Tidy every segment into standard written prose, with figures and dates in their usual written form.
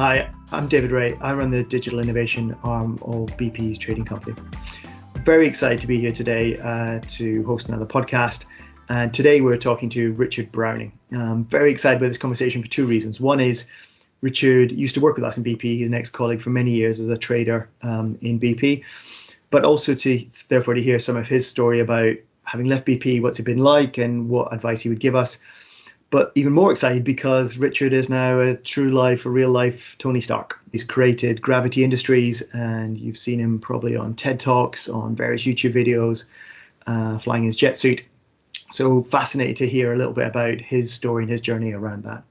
Hi, I'm David Ray. I run the digital innovation arm of BP's trading company. Very excited to be here today to host another podcast. And today we're talking to Richard Browning. I'm very excited about this conversation for two reasons. One is Richard used to work with us in BP. He's an ex-colleague for many years as a trader in BP, but also to hear some of his story about having left BP, what's it been like and what advice he would give us. But even more excited because Richard is now a real life Tony Stark. He's created Gravity Industries, and you've seen him probably on TED Talks, on various YouTube videos, flying his jet suit. So fascinated to hear a little bit about his story and his journey around that.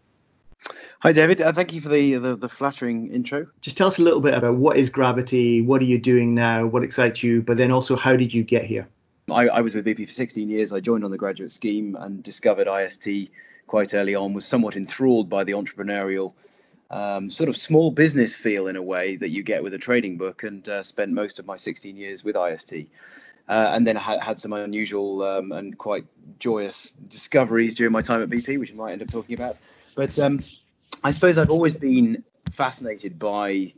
Hi, David. Thank you for the flattering intro. Just tell us a little bit about what is Gravity, what are you doing now, what excites you, but then also how did you get here? I was with BP for 16 years. I joined on the graduate scheme and discovered IST quite early on, was somewhat enthralled by the entrepreneurial sort of small business feel in a way that you get with a trading book, and spent most of my 16 years with IST. And then had some unusual and quite joyous discoveries during my time at BP, which I might end up talking about. But I suppose I've always been fascinated by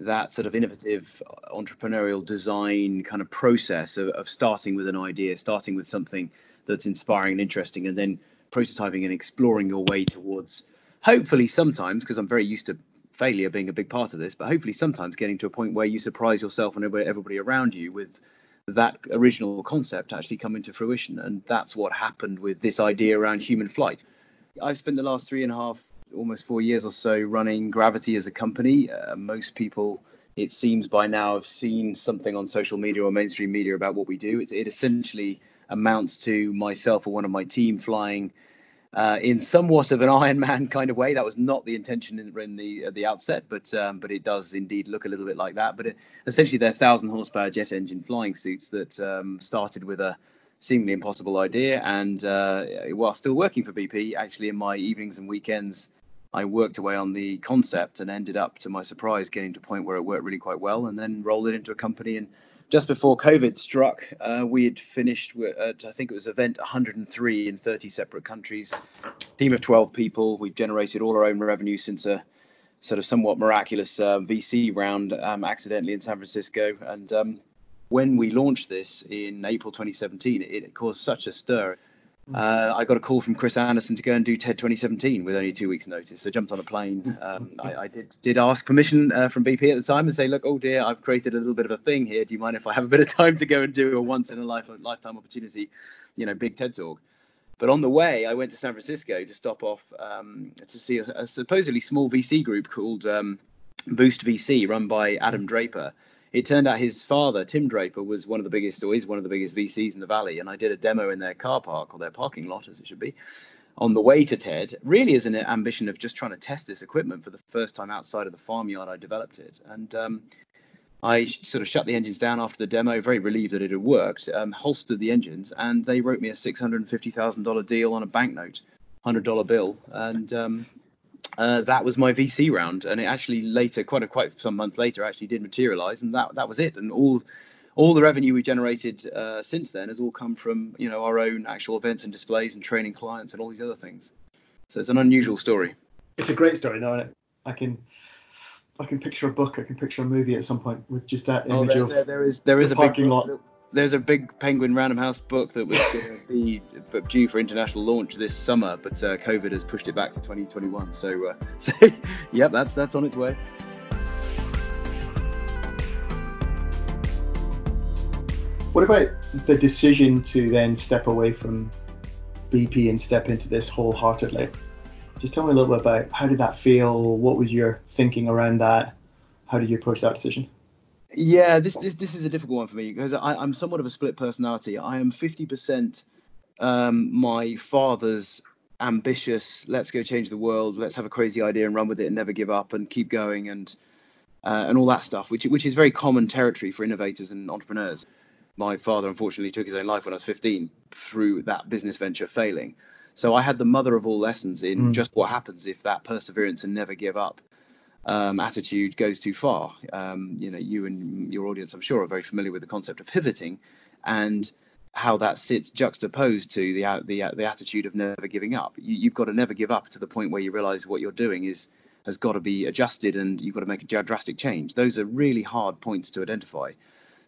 that sort of innovative entrepreneurial design kind of process of starting with an idea, starting with something that's inspiring and interesting, and then prototyping and exploring your way towards, hopefully sometimes, because I'm very used to failure being a big part of this, but hopefully sometimes getting to a point where you surprise yourself and everybody around you with that original concept actually come into fruition. And that's what happened with this idea around human flight. I've spent the last 3.5, almost 4 years or so running Gravity as a company. Most people, it seems by now, have seen something on social media or mainstream media about what we do. It essentially amounts to myself or one of my team flying in somewhat of an Ironman kind of way. That was not the intention at the outset, but it does indeed look a little bit like that. But essentially, they're 1,000-horsepower jet engine flying suits that started with a seemingly impossible idea. And while still working for BP, actually in my evenings and weekends, I worked away on the concept and ended up, to my surprise, getting to a point where it worked really quite well, and then rolled it into a company. And just before COVID struck, we had finished at, I think it was event 103 in 30 separate countries, team of 12 people. We've generated all our own revenue since a sort of somewhat miraculous VC round accidentally in San Francisco. And when we launched this in April 2017, it caused such a stir. I got a call from Chris Anderson to go and do TED 2017 with only 2 weeks notice. So I jumped on a plane. I did ask permission from BP at the time and say, look, oh dear, I've created a little bit of a thing here. Do you mind if I have a bit of time to go and do a once in a lifetime opportunity, big TED talk? But on the way, I went to San Francisco to stop off to see a supposedly small VC group called Boost VC, run by Adam Draper. It turned out his father, Tim Draper, was one of the biggest VCs in the Valley. And I did a demo in their car park, or their parking lot, as it should be, on the way to TED, really as an ambition of just trying to test this equipment for the first time outside of the farmyard I developed it. And I sort of shut the engines down after the demo, very relieved that it had worked, holstered the engines, and they wrote me a $650,000 deal on a banknote, $100 bill. And that was my VC round, and it actually later, quite some months later, actually did materialize, and that was it. And all the revenue we generated since then has all come from our own actual events and displays and training clients and all these other things. So it's an unusual story. It's a great story, though, isn't it? I can picture a book. I can picture a movie at some point with just that image of there is a parking lot. There's a big Penguin Random House book that was going to be due for international launch this summer, but COVID has pushed it back to 2021. So yep, that's on its way. What about the decision to then step away from BP and step into this wholeheartedly? Just tell me a little bit about how did that feel? What was your thinking around that? How did you approach that decision? Yeah, this is a difficult one for me because I'm somewhat of a split personality. I am 50% my father's ambitious, let's go change the world, let's have a crazy idea and run with it and never give up and keep going and all that stuff, which is very common territory for innovators and entrepreneurs. My father, unfortunately, took his own life when I was 15 through that business venture failing. So I had the mother of all lessons in just what happens if that perseverance and never give up attitude goes too far. You and your audience, I'm sure, are very familiar with the concept of pivoting and how that sits juxtaposed to the attitude of never giving up. You've got to never give up to the point where you realize what you're doing is has got to be adjusted and you've got to make a drastic change. Those are really hard points to identify.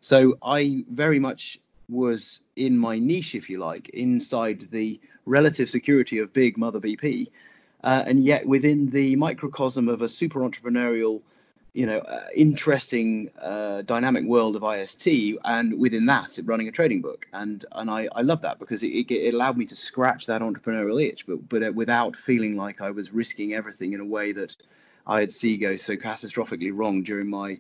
So I very much was in my niche, if you like, inside the relative security of big mother BP, and yet within the microcosm of a super entrepreneurial, interesting, dynamic world of IST, and within that, running a trading book. And I love that because it allowed me to scratch that entrepreneurial itch, but without feeling like I was risking everything in a way that I'd see go so catastrophically wrong during my,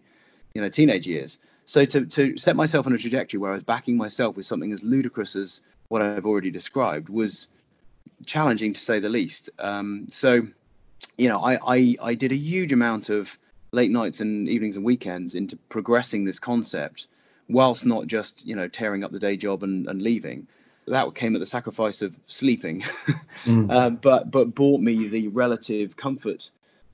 teenage years. So to set myself on a trajectory where I was backing myself with something as ludicrous as what I've already described was challenging, to say the least. So I did a huge amount of late nights and evenings and weekends into progressing this concept, whilst not just, tearing up the day job and leaving. That came at the sacrifice of sleeping, but bought me the relative comfort,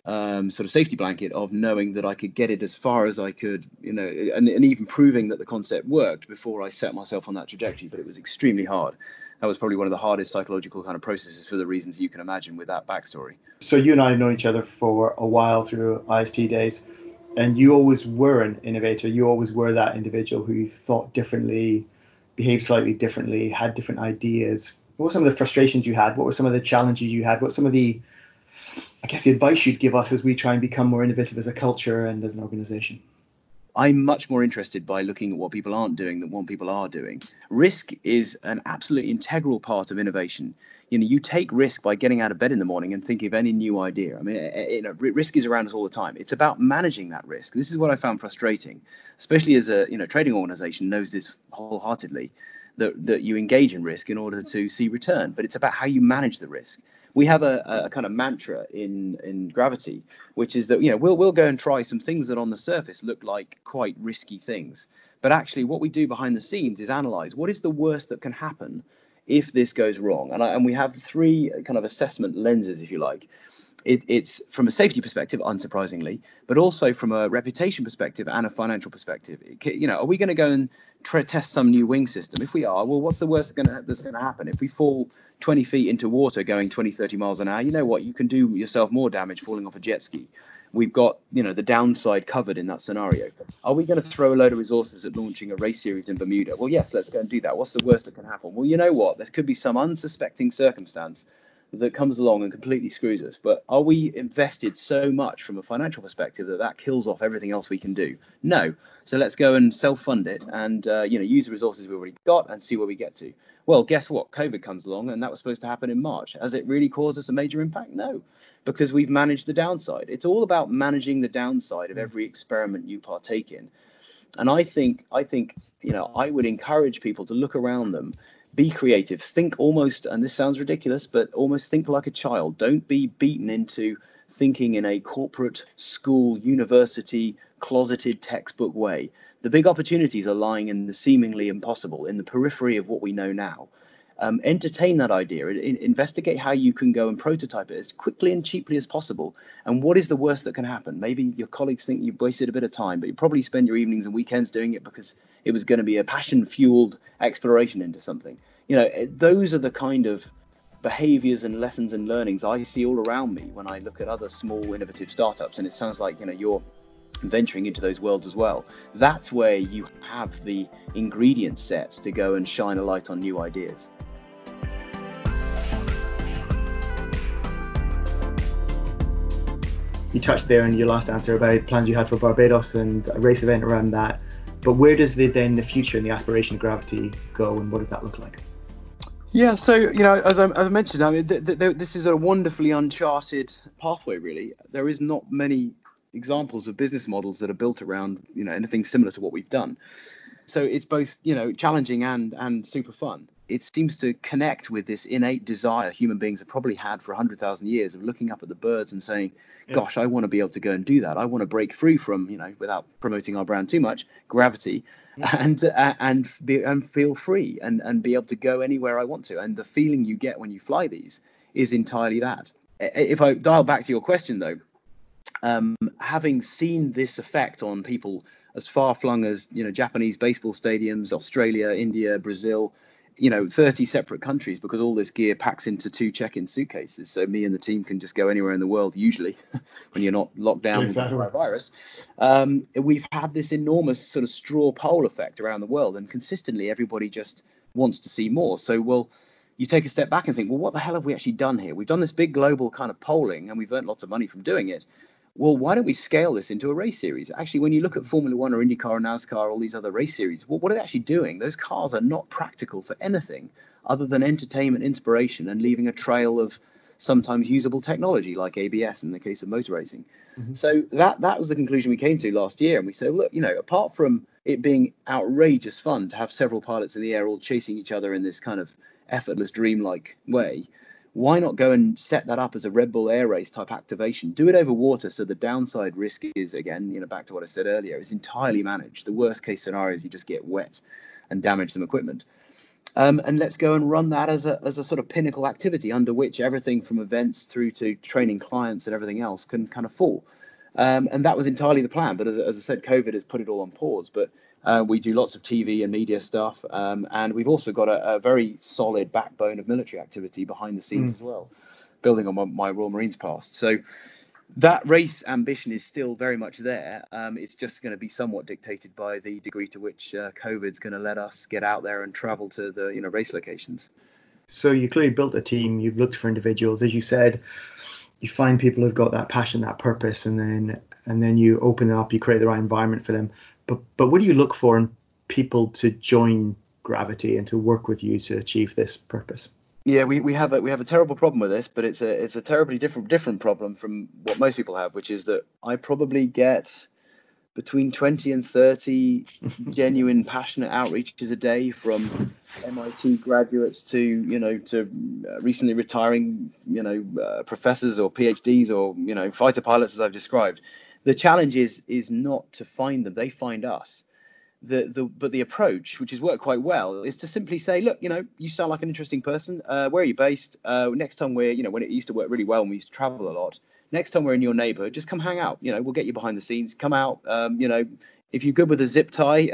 sort of safety blanket of knowing that I could get it as far as I could, and even proving that the concept worked before I set myself on that trajectory. But it was extremely hard. That was probably one of the hardest psychological kind of processes for the reasons you can imagine with that backstory. So you and I have known each other for a while through IST days, and you always were an innovator. You always were that individual who thought differently, behaved slightly differently, had different ideas. What were some of the frustrations you had? What were some of the challenges you had? What some of the, I guess, the advice you'd give us as we try and become more innovative as a culture and as an organization? I'm much more interested by looking at what people aren't doing than what people are doing. Risk is an absolutely integral part of innovation. You take risk by getting out of bed in the morning and thinking of any new idea. I mean, risk is around us all the time. It's about managing that risk. This is what I found frustrating, especially as a trading organization knows this wholeheartedly, that you engage in risk in order to see return. But it's about how you manage the risk. We have a kind of mantra in Gravity, which is that, we'll go and try some things that on the surface look like quite risky things. But actually what we do behind the scenes is analyze what is the worst that can happen if this goes wrong. And we have three kind of assessment lenses, if you like. It's from a safety perspective, unsurprisingly, but also from a reputation perspective and a financial perspective. Are we going to go and test some new wing system? If we are, well, what's the worst that's going to happen? If we fall 20 feet into water going 20, 30 miles an hour, you know what? You can do yourself more damage falling off a jet ski. We've got, the downside covered in that scenario. Are we going to throw a load of resources at launching a race series in Bermuda? Well, yes, let's go and do that. What's the worst that can happen? Well, you know what? There could be some unsuspecting circumstance that comes along and completely screws us. But are we invested so much from a financial perspective that kills off everything else we can do? No. So let's go and self-fund it and, use the resources we've already got and see where we get to. Well, guess what? COVID comes along and that was supposed to happen in March. Has it really caused us a major impact? No, because we've managed the downside. It's all about managing the downside of every experiment you partake in. And I think I would encourage people to look around them. Be creative, think almost, and this sounds ridiculous, but almost think like a child. Don't be beaten into thinking in a corporate, school, university, closeted textbook way. The big opportunities are lying in the seemingly impossible, in the periphery of what we know now. Entertain that idea, investigate how you can go and prototype it as quickly and cheaply as possible. And what is the worst that can happen? Maybe your colleagues think you've wasted a bit of time, but you probably spend your evenings and weekends doing it because it was going to be a passion-fueled exploration into something. Those are the kind of behaviors and lessons and learnings I see all around me when I look at other small innovative startups. And it sounds like, you're venturing into those worlds as well. That's where you have the ingredient sets to go and shine a light on new ideas. You touched there in your last answer about plans you had for Barbados and a race event around that. But where does the future and the aspiration of Gravity go, and what does that look like? Yeah, so, as I mentioned, I mean, this is a wonderfully uncharted pathway, really. There is not many examples of business models that are built around, anything similar to what we've done. So it's both, challenging and super fun. It seems to connect with this innate desire human beings have probably had for 100,000 years of looking up at the birds and saying, gosh, I want to be able to go and do that. I want to break free from, without promoting our brand too much, gravity, and feel free and be able to go anywhere I want to. And the feeling you get when you fly these is entirely that. If I dial back to your question, though, having seen this effect on people as far flung as, Japanese baseball stadiums, Australia, India, Brazil, you know, 30 separate countries, because all this gear packs into 2 check-in suitcases. So me and the team can just go anywhere in the world, usually, when you're not locked down by a virus. We've had this enormous sort of straw poll effect around the world, and consistently everybody just wants to see more. So, well, you take a step back and think, well, what the hell have we actually done here? We've done this big global kind of polling, and we've earned lots of money from doing it. Well, why don't we scale this into a race series? Actually, when you look at Formula One or IndyCar or NASCAR, all these other race series, well, what are they actually doing? Those cars are not practical for anything other than entertainment, inspiration, and leaving a trail of sometimes usable technology like ABS in the case of motor racing. Mm-hmm. So that was the conclusion we came to last year. And we said, look, you know, apart from it being outrageous fun to have several pilots in the air all chasing each other in this kind of effortless, dreamlike way, why not go and set that up as a Red Bull Air Race type activation? Do it over water, so the downside risk is, again, you know, back to what I said earlier, is entirely managed. The worst case scenario is you just get wet and damage some equipment. And let's go and run that as a sort of pinnacle activity under which everything from events through to training clients and everything else can kind of fall. And that was entirely the plan. But as I said, COVID has put it all on pause. But we do lots of TV and media stuff. And we've also got a very solid backbone of military activity behind the scenes as well, building on my Royal Marines past. So that race ambition is still very much there. It's just going to be somewhat dictated by the degree to which COVID's going to let us get out there and travel to the, you know, race locations. So you clearly built a team. You've looked for individuals, as you said. You find people who've got that passion, that purpose, and then you open them up, you create the right environment for them. But what do you look for in people to join Gravity and to work with you to achieve this purpose? Yeah, we have a terrible problem with this, but it's a terribly different problem from what most people have, which is that I probably get between 20 and 30 genuine, passionate outreaches a day from MIT graduates to, you know, to recently retiring, you know, professors or PhDs or, you know, fighter pilots, as I've described. The challenge is not to find them. They find us. But the approach, which has worked quite well, is to simply say, look, you know, you sound like an interesting person. Where are you based? Next time we're, you know, when it used to work really well and we used to travel a lot, next time we're in your neighborhood, just come hang out. You know, we'll get you behind the scenes. Come out. You know, if you're good with a zip tie,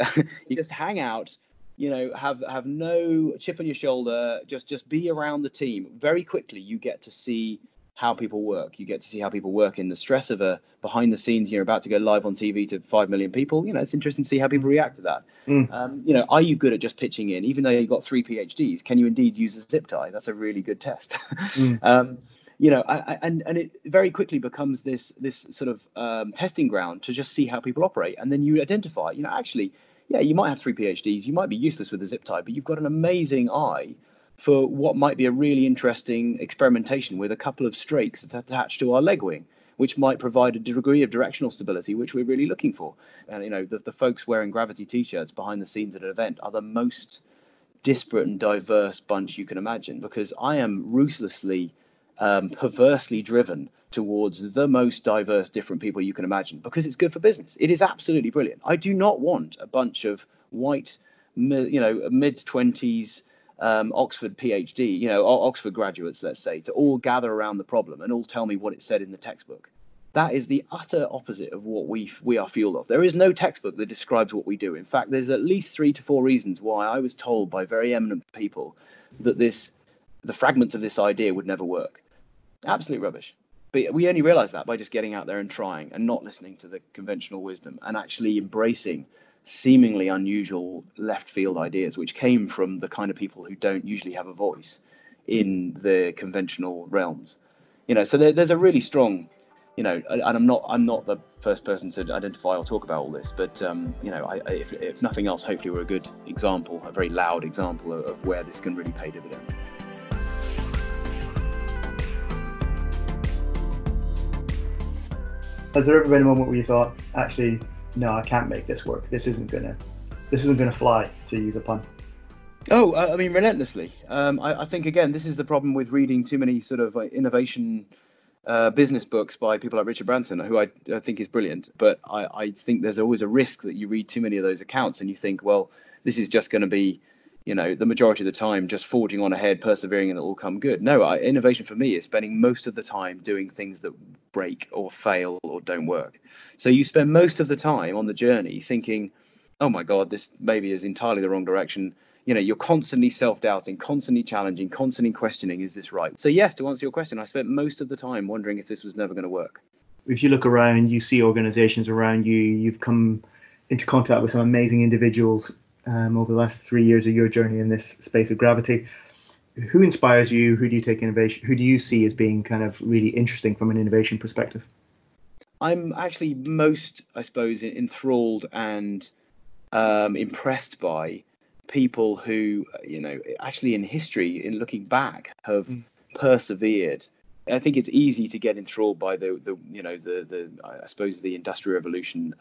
you just hang out. You know, have no chip on your shoulder. Just be around the team. Very quickly, you get to see how people work. You get to see how people work in the stress of a behind the scenes. You're about to go live on TV to 5 million people. You know, it's interesting to see how people react to that. You know, are you good at just pitching in? Even though you've got 3 PhDs, can you indeed use a zip tie? That's a really good test. You know, and it very quickly becomes this sort of testing ground to just see how people operate. And then you identify, you know, actually, yeah, you might have 3 PhDs, you might be useless with a zip tie, but you've got an amazing eye for what might be a really interesting experimentation with a couple of strakes attached to our leg wing, which might provide a degree of directional stability, which we're really looking for. And, you know, the folks wearing Gravity T-shirts behind the scenes at an event are the most disparate and diverse bunch you can imagine, because I am ruthlessly perversely driven towards the most diverse, different people you can imagine, because it's good for business. It is absolutely brilliant. I do not want a bunch of white, you know, mid-20s Oxford PhD, you know, Oxford graduates, let's say, to all gather around the problem and all tell me what it said in the textbook. That is the utter opposite of what we are fueled of. There is no textbook that describes what we do. In fact, there's at least 3 to 4 reasons why I was told by very eminent people that the fragments of this idea would never work. Absolute rubbish. But we only realize that by just getting out there and trying and not listening to the conventional wisdom and actually embracing seemingly unusual left field ideas, which came from the kind of people who don't usually have a voice in the conventional realms. You know, so there's a really strong, you know, and I'm not the first person to identify or talk about all this, but, you know, if nothing else, hopefully we're a good example, a very loud example of where this can really pay dividends. Has there ever been a moment where you thought, actually, no, I can't make this work. This isn't gonna fly, to use a pun? Oh, I mean, relentlessly. I think, again, this is the problem with reading too many sort of innovation business books by people like Richard Branson, who I think is brilliant. But I think there's always a risk that you read too many of those accounts and you think, well, this is just going to be, you know, the majority of the time just forging on ahead, persevering, and it'll all come good. No, innovation for me is spending most of the time doing things that break or fail or don't work. So you spend most of the time on the journey thinking, oh my God, this maybe is entirely the wrong direction. you know, you're constantly self-doubting, constantly challenging, constantly questioning, is this right? So yes, to answer your question, I spent most of the time wondering if this was never going to work. If you look around, you see organizations around you, you've come into contact with some amazing individuals over the last 3 years of your journey in this space of Gravity. Who inspires you? Who do you take innovation? Who do you see as being kind of really interesting from an innovation perspective? I'm actually most, I suppose, enthralled and impressed by people who, you know, actually in history, in looking back, have persevered. I think it's easy to get enthralled by the I suppose the Industrial Revolution,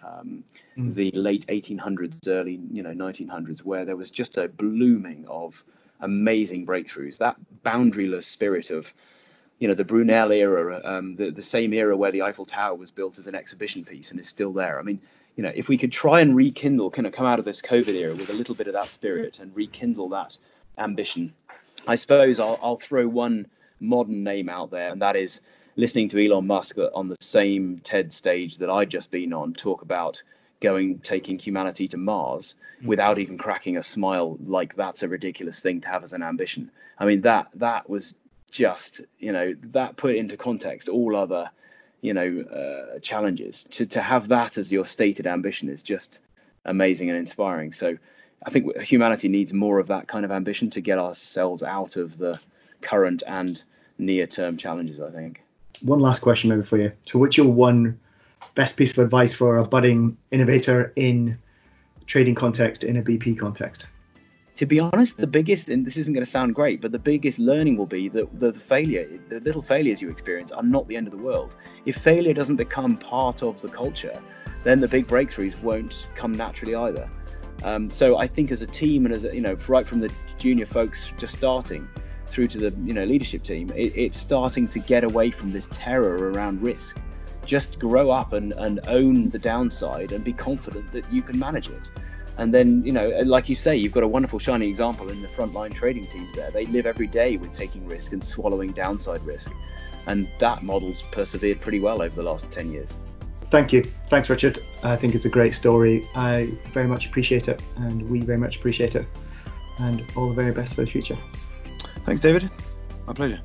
the late 1800s, early 1900s, where there was just a blooming of amazing breakthroughs. That boundaryless spirit of, you know, the Brunel era, the same era where the Eiffel Tower was built as an exhibition piece and is still there. I mean, you know, if we could try and rekindle, kind of come out of this COVID era with a little bit of that spirit and rekindle that ambition. I suppose I'll throw one modern name out there, and that is listening to Elon Musk on the same TED stage that I'd just been on talk about taking humanity to Mars without even cracking a smile. Like, that's a ridiculous thing to have as an ambition. I mean, that was just, you know, that put into context all other, you know, challenges. To have that as your stated ambition is just amazing and inspiring. So I think humanity needs more of that kind of ambition to get ourselves out of the current and near-term challenges, I think. One last question maybe for you. So what's your one best piece of advice for a budding innovator in trading context, in a BP context? To be honest, the biggest, and this isn't going to sound great, but the biggest learning will be that the little failures you experience are not the end of the world. If failure doesn't become part of the culture, then the big breakthroughs won't come naturally either. So I think as a team, and as a, you know, right from the junior folks just starting, through to the leadership team, it's starting to get away from this terror around risk. Just grow up and own the downside and be confident that you can manage it. And then, you know, like you say, you've got a wonderful shining example in the frontline trading teams there. They live every day with taking risk and swallowing downside risk. And that model's persevered pretty well over the last 10 years. Thank you. Thanks, Richard. I think it's a great story. I very much appreciate it, and we very much appreciate it. And all the very best for the future. Thanks, David. My pleasure.